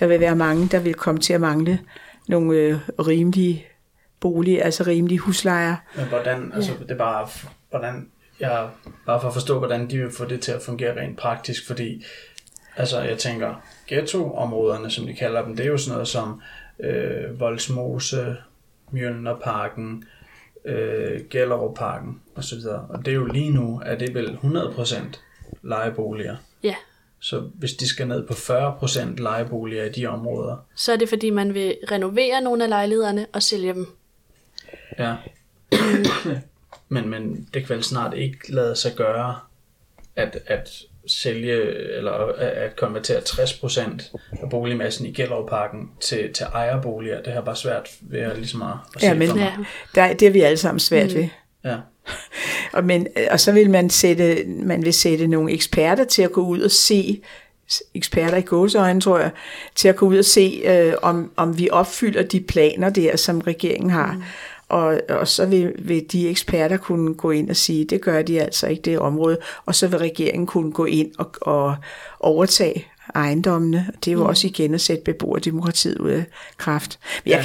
der vil være mange, der vil komme til at mangle nogle rimelige boliger, altså rimelige huslejer. Men hvordan, altså det er bare, bare for at forstå, hvordan de vil få det til at fungere rent praktisk, fordi altså jeg tænker, ghettoområderne, som de kalder dem, det er jo sådan noget som Vollsmose, Mjølnerparken, Gellerupparken og så videre. Og det er jo lige nu, at det er vel 100% lejeboliger. Ja. Så hvis de skal ned på 40% lejeboliger i de områder, så er det fordi man vil renovere nogle af lejlighederne og sælge dem. Ja. Men det kan vel snart ikke lade sig gøre, at sælge eller at konvertere 60% af boligmassen i Gellerupparken til ejerboliger. Det har bare svært ved at ligesom at se for mig. Ja. Det er vi alle sammen svært ved. Ja. Og så vil man vil sætte nogle eksperter til at gå ud og se, eksperter i gåseøjne, tror jeg, til at gå ud og se, om vi opfylder de planer der, som regeringen har. Mm. Og så vil de eksperter kunne gå ind og sige, det gør de altså ikke, det område. Og så vil regeringen kunne gå ind og overtage ejendommene. Det er jo også igen at sætte beboerdemokratiet ud af kraft. Men jeg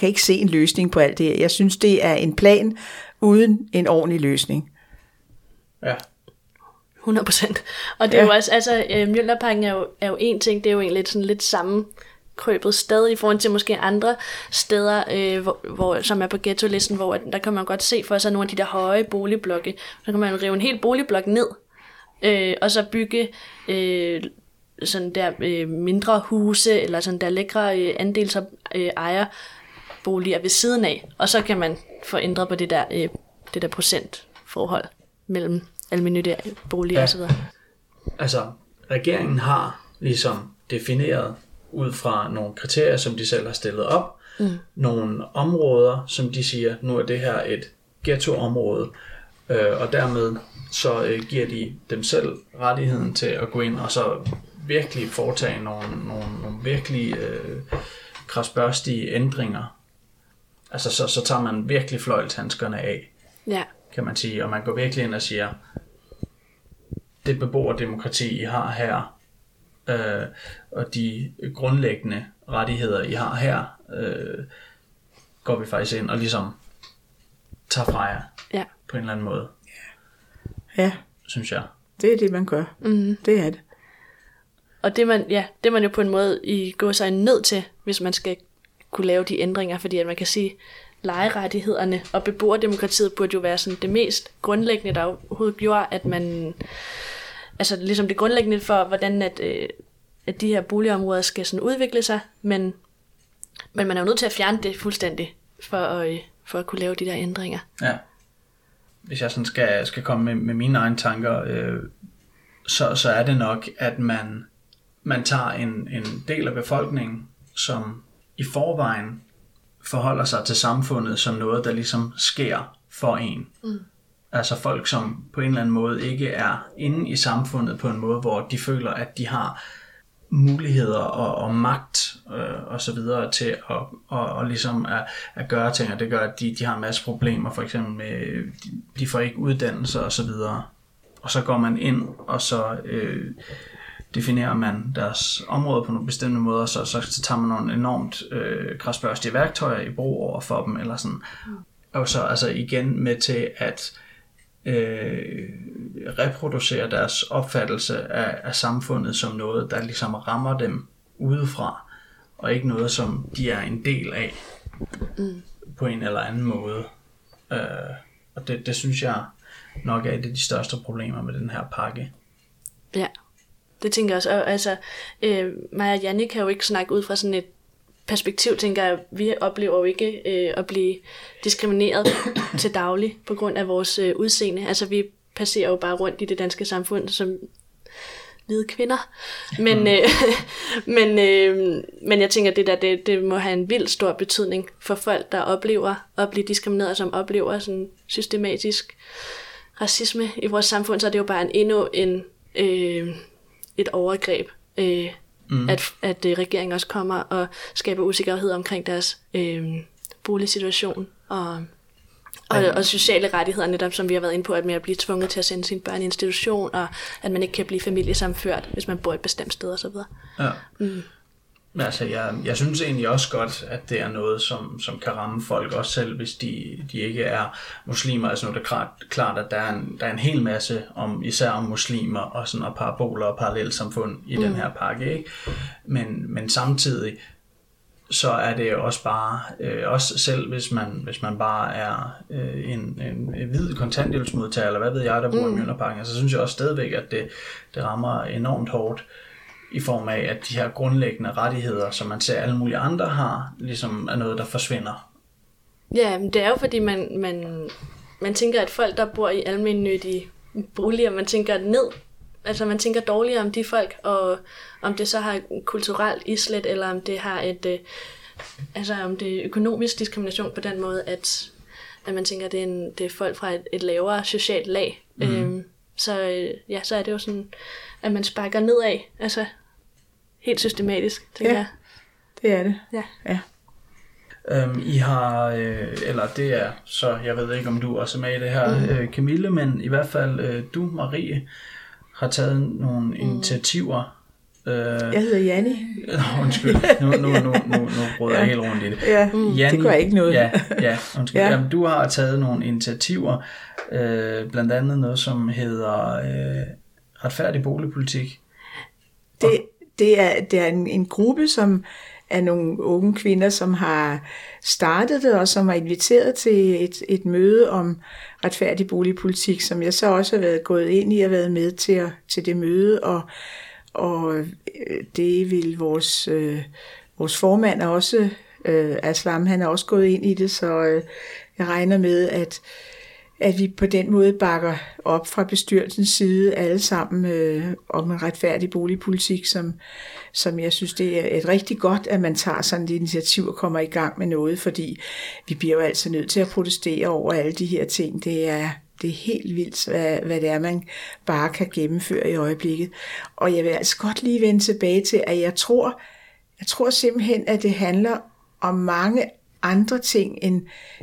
kan ikke se en løsning på alt det her. Jeg synes, det er en plan uden en ordentlig løsning. Ja. 100%. Og det er jo også, altså, Mjølnerparken er jo en ting, det er jo egentlig sådan lidt sammenkrøbet stadig i forhold til måske andre steder, som er på ghetto-listen, hvor der kan man godt se for sig nogle af de der høje boligblokke. Så kan man rive en hel boligblok ned, og så bygge sådan der mindre huse, eller sådan der lækre andelser ejerboliger ved siden af. Og så kan man få ændret på det der procentforhold mellem almindelige boliger og så videre. Altså, regeringen har ligesom defineret ud fra nogle kriterier, som de selv har stillet op, nogle områder, som de siger, nu er det her et ghettoområde, og dermed så giver de dem selv rettigheden til at gå ind og så virkelig foretage nogle virkelig kradsbørstige ændringer. Altså, så tager man virkelig fløjlshandskerne af. Ja, kan man sige, og man går virkelig ind og siger, det beboerdemokrati, I har her, og de grundlæggende rettigheder, I har her, går vi faktisk ind og ligesom tager fra jer på en eller anden måde. Ja. Synes jeg. Det er det, man gør. Mm-hmm. Det er det. Og det man jo på en måde i går sig nødt til, hvis man skal kunne lave de ændringer, fordi at man kan sige, lejerettighederne og beboerdemokratiet burde jo være sådan det mest grundlæggende, der overhovedet gjorde, at man, altså ligesom det grundlæggende for, hvordan at de her boligområder skal sådan udvikle sig, men man er jo nødt til at fjerne det fuldstændig, for at kunne lave de der ændringer. Ja. Hvis jeg sådan skal komme med mine egne tanker, så er det nok, at man tager en del af befolkningen, som i forvejen forholder sig til samfundet som noget, der ligesom sker for en. Mm. Altså folk, som på en eller anden måde ikke er inde i samfundet på en måde, hvor de føler, at de har muligheder og magt og så videre til at ligesom at gøre ting, og det gør, at de har en masse problemer, for eksempel med, de får ikke uddannelse og så videre. Og så går man ind, og så definerer man deres områder på nogle bestemte måder, så tager man nogle enormt kradsbørstige værktøjer i brug over for dem, eller sådan. Og så altså igen med til at reproducere deres opfattelse af samfundet som noget, der ligesom rammer dem udefra, og ikke noget, som de er en del af på en eller anden måde. Og det synes jeg nok er et af de største problemer med den her pakke. Ja. Det tænker jeg også. Og altså, mig og Janni kan jo ikke snakke ud fra sådan et perspektiv, tænker jeg. Vi oplever jo ikke at blive diskrimineret til daglig på grund af vores udseende. Altså, vi passerer jo bare rundt i det danske samfund som hvide kvinder. Men jeg tænker, det må have en vild stor betydning for folk, der oplever at blive diskrimineret, som oplever sådan systematisk racisme i vores samfund. Så er det jo bare et overgreb, at regeringen også kommer og skaber usikkerhed omkring deres boligsituation og sociale rettigheder, netop som vi har været inde på, at man er blevet tvunget til at sende sine børn i institution, og at man ikke kan blive familiesamført, hvis man bor et bestemt sted og så videre. Ja. Altså, jeg synes egentlig også godt, at det er noget, som kan ramme folk, også selv hvis de ikke er muslimer. Altså nu er det klart, at der er en hel masse om, især om muslimer og sådan, og paraboler og parallelsamfund i den her pakke, ikke? Men samtidig så er det også bare, også selv hvis man bare er en hvid kontanthjælpsmodtager, eller hvad ved jeg, der bor i Mjølnerparken, så synes jeg også stadigvæk, at det rammer enormt hårdt, i form af, at de her grundlæggende rettigheder, som man ser alle mulige andre har, ligesom er noget, der forsvinder. Ja, men det er jo, fordi man tænker, at folk, der bor i almennyttige boliger, man tænker ned, Altså man tænker dårligere om de folk, og om det så har et kulturelt islet, eller om det har et, altså om det er økonomisk diskrimination på den måde, at man tænker, at det er folk fra et lavere socialt lag. Mm. Så er det jo sådan, at man sparker nedad, altså helt systematisk, tænker jeg. Det er det. Ja. I har, eller det er, så jeg ved ikke, om du også er med i det her, Camille, men i hvert fald du, Marie, har taget nogle initiativer. Jeg hedder Janni. Undskyld, nu råder jeg helt rundt i det. Ja, Janni, det gør ikke noget. Ja, undskyld. Ja. Jamen, du har taget nogle initiativer, blandt andet noget, som hedder retfærdig boligpolitik. Det er en gruppe, som er nogle unge kvinder, som har startet det, og som har inviteret til et møde om retfærdig boligpolitik, som jeg så også har været gået ind i og været med til det møde, og det vil vores formand også, Aslam, han er også gået ind i det, så jeg regner med, at vi på den måde bakker op fra bestyrelsens side alle sammen om en retfærdig boligpolitik, som jeg synes, det er et rigtig godt, at man tager sådan et initiativ og kommer i gang med noget, fordi vi bliver jo altså nødt til at protestere over alle de her ting. Det er helt vildt, hvad det er, man bare kan gennemføre i øjeblikket. Og jeg vil altså godt lige vende tilbage til, at jeg tror simpelthen, at det handler om mange andre ting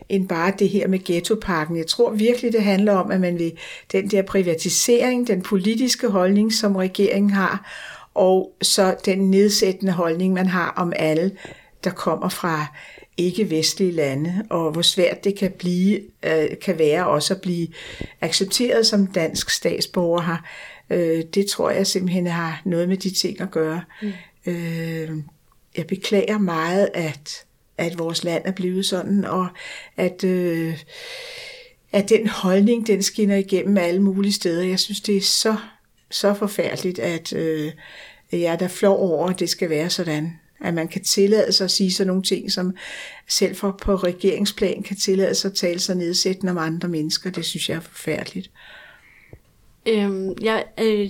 end bare det her med ghettoparken. Jeg tror virkelig, det handler om, at man vil den der privatisering, den politiske holdning, som regeringen har, og så den nedsættende holdning, man har om alle, der kommer fra ikke-vestlige lande, og hvor svært det kan være også at blive accepteret som dansk statsborger her. Det tror jeg simpelthen har noget med de ting at gøre. Mm. Jeg beklager meget, at vores land er blevet sådan, og at den holdning, den skinner igennem alle mulige steder. Jeg synes, det er så, så forfærdeligt, at jeg er da flov over, at det skal være sådan. At man kan tillade sig at sige sådan nogle ting, som selv på regeringsplan kan tillade sig at tale sig nedsættende om andre mennesker. Det synes jeg er forfærdeligt.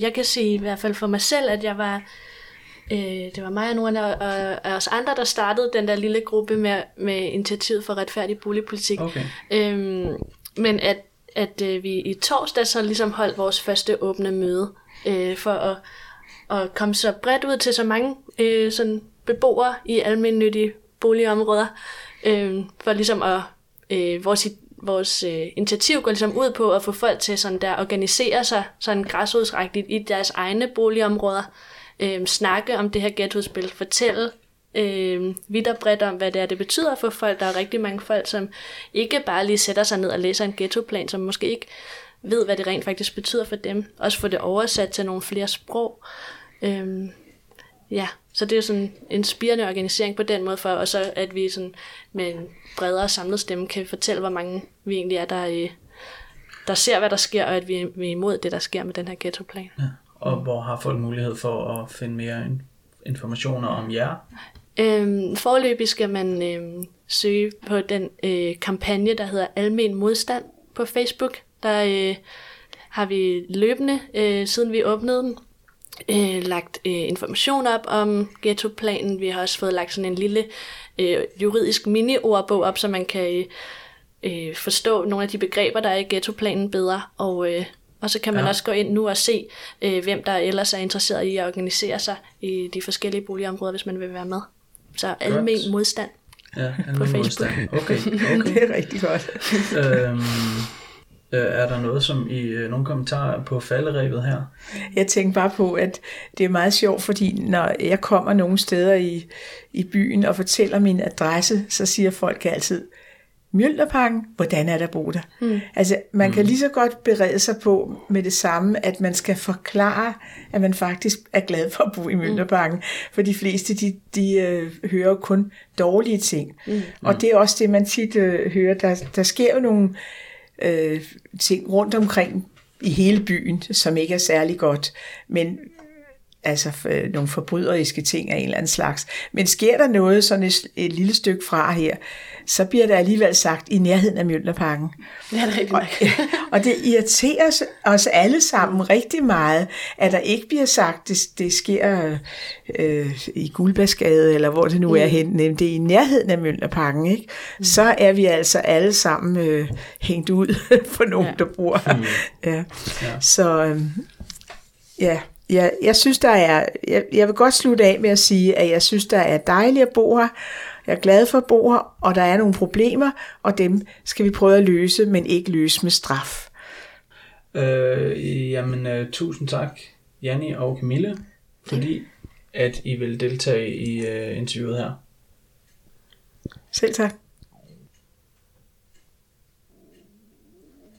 Jeg kan sige i hvert fald for mig selv, at jeg var... Det var mig og nogle af os andre, der startede den der lille gruppe med initiativet for retfærdig boligpolitik. Okay. Men at vi i torsdag så ligesom holdt vores første åbne møde for at komme så bredt ud til så mange sådan beboere i almennyttige boligområder. For ligesom at vores initiativ går ligesom ud på at få folk til sådan der organisere sig sådan græsrodsagtigt i deres egne boligområder. Snakke om det her ghettospil, fortælle vidt og bredt om, hvad det er, det betyder for folk. Der er rigtig mange folk, som ikke bare lige sætter sig ned og læser en ghettoplan, som måske ikke ved, hvad det rent faktisk betyder for dem. Også få det oversat til nogle flere sprog. Så det er jo sådan en inspirerende organisering på den måde, for og så at vi sådan med en bredere samlet stemme kan fortælle, hvor mange vi egentlig er, der ser, hvad der sker, og at vi er imod det, der sker med den her ghettoplan. Ja. Og hvor har folk mulighed for at finde mere informationer om jer? Foreløbig skal man søge på den kampagne, der hedder Almen modstand på Facebook. Der har vi løbende, siden vi åbnede den, lagt information op om ghettoplanen. Vi har også fået lagt sådan en lille juridisk mini-ordbog op, så man kan forstå nogle af de begreber, der er i ghettoplanen bedre, og så kan man også gå ind nu og se, hvem der ellers er interesseret i at organisere sig i de forskellige boligområder, hvis man vil være med. Så almen modstand på Facebook. Modstand. Okay. Det er rigtig godt. Er der noget, som i nogle kommentarer på falderebet her? Jeg tænker bare på, at det er meget sjovt, fordi når jeg kommer nogle steder i byen og fortæller min adresse, så siger folk altid, Mjølnerparken, hvordan er der bo der? Mm. Altså, man kan lige så godt berede sig på med det samme, at man skal forklare, at man faktisk er glad for at bo i Mjølnerparken. For de fleste, de hører kun dårlige ting. Mm. Og det er også det, man tit hører. Der sker jo nogle ting rundt omkring i hele byen, som ikke er særlig godt. Men altså nogle forbryderiske ting af en eller anden slags. Men sker der noget sådan et lille stykke fra her, så bliver der alligevel sagt i nærheden af Mjølnerparken. Ja, det er rigtigt. Og det irriterer os alle sammen rigtig meget, at der ikke bliver sagt, det sker i Guldbergsgade, eller hvor det nu er henne. Det er i nærheden af Mjølnerparken, ikke? Så er vi altså alle sammen hængt ud for nogen, der bor her. Ja. Så ja. Jeg synes, der er. Jeg vil godt slutte af med at sige, at jeg synes, der er dejligt at bo her. Jeg er glad for at bo her, og der er nogle problemer, og dem skal vi prøve at løse, men ikke løse med straf. Tusind tak, Janni og Camille, fordi at I vil deltage i interviewet her. Selv tak.